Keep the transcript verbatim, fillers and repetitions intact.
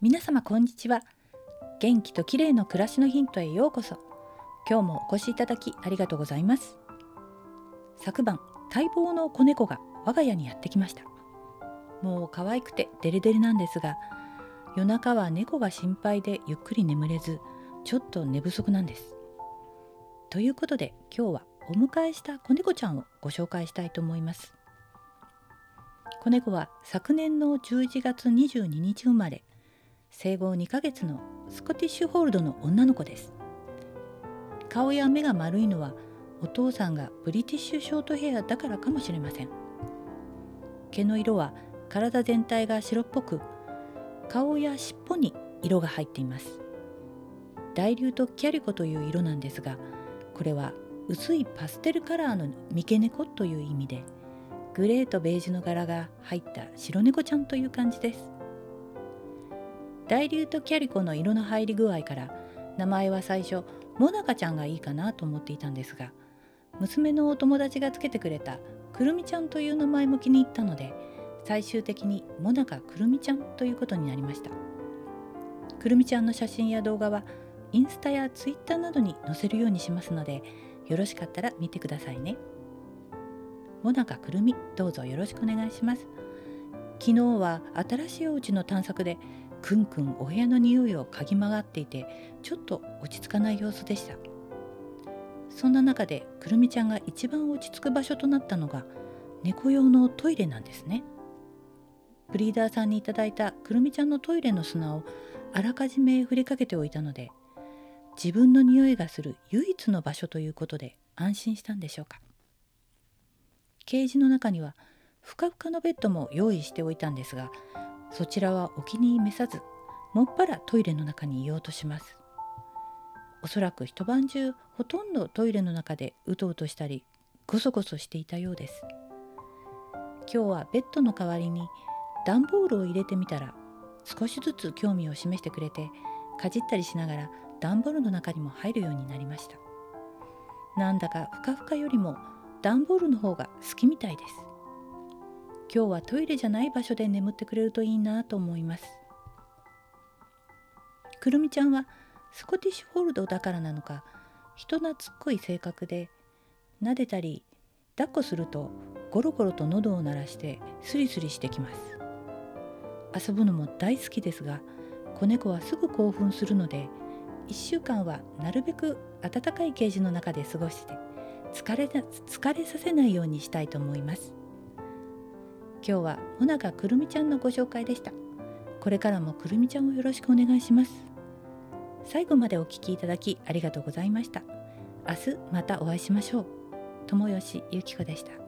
皆様こんにちは。元気と綺麗の暮らしのヒントへようこそ。今日もお越しいただきありがとうございます。昨晩、待望の子猫が我が家にやってきました。もう可愛くてデレデレなんですが、夜中は猫が心配でゆっくり眠れず、ちょっと寝不足なんです。ということで、今日はお迎えした子猫ちゃんをご紹介したいと思います。子猫は昨年のじゅういちがつにじゅうににち生まれ、生後にかげつのスコティッシュフォールドの女の子です。顔や目が丸いのは、お父さんがブリティッシュショートヘアだからかもしれません。毛の色は体全体が白っぽく、顔や尻尾に色が入っています。大竜とキャリコという色なんですが、これは薄いパステルカラーの三毛猫という意味で、グレーとベージュの柄が入った白猫ちゃんという感じです。大竜とキャリコの色の入り具合から、名前は最初モナカちゃんがいいかなと思っていたんですが、娘のお友達がつけてくれたくるみちゃんという名前も気に入ったので、最終的にモナカくるみちゃんということになりました。くるみちゃんの写真や動画はインスタやツイッターなどに載せるようにしますので、よろしかったら見てくださいね。モナカくるみ、どうぞよろしくお願いします。昨日は新しいお家の探索で、くんくんお部屋の匂いを嗅ぎ曲がっていて、ちょっと落ち着かない様子でした。そんな中で、くるみちゃんが一番落ち着く場所となったのが猫用のトイレなんですね。ブリーダーさんにいただいたくるみちゃんのトイレの砂をあらかじめ振りかけておいたので、自分の匂いがする唯一の場所ということで安心したんでしょうか。ケージの中にはふかふかのベッドも用意しておいたんですが、そちらはお気に召さず、もっぱらトイレの中にいようとします。おそらく一晩中ほとんどトイレの中でうとうとしたり、ゴソゴソしていたようです。今日はベッドの代わりに段ボールを入れてみたら、少しずつ興味を示してくれて、かじったりしながら段ボールの中にも入るようになりました。なんだかふかふかよりも段ボールの方が好きみたいです。今日はトイレじゃない場所で眠ってくれるといいなと思います。くるみちゃんはスコティッシュフォールドだからなのか、人懐っこい性格で、撫でたり抱っこするとゴロゴロと喉を鳴らしてスリスリしてきます。遊ぶのも大好きですが、子猫はすぐ興奮するので、いっしゅうかんはなるべく暖かいケージの中で過ごして、疲れ、疲れさせないようにしたいと思います。今日はモナカくるみちゃんのご紹介でした。これからもくるみちゃんをよろしくお願いします。最後までお聞きいただきありがとうございました。明日またお会いしましょう。友吉ゆき子でした。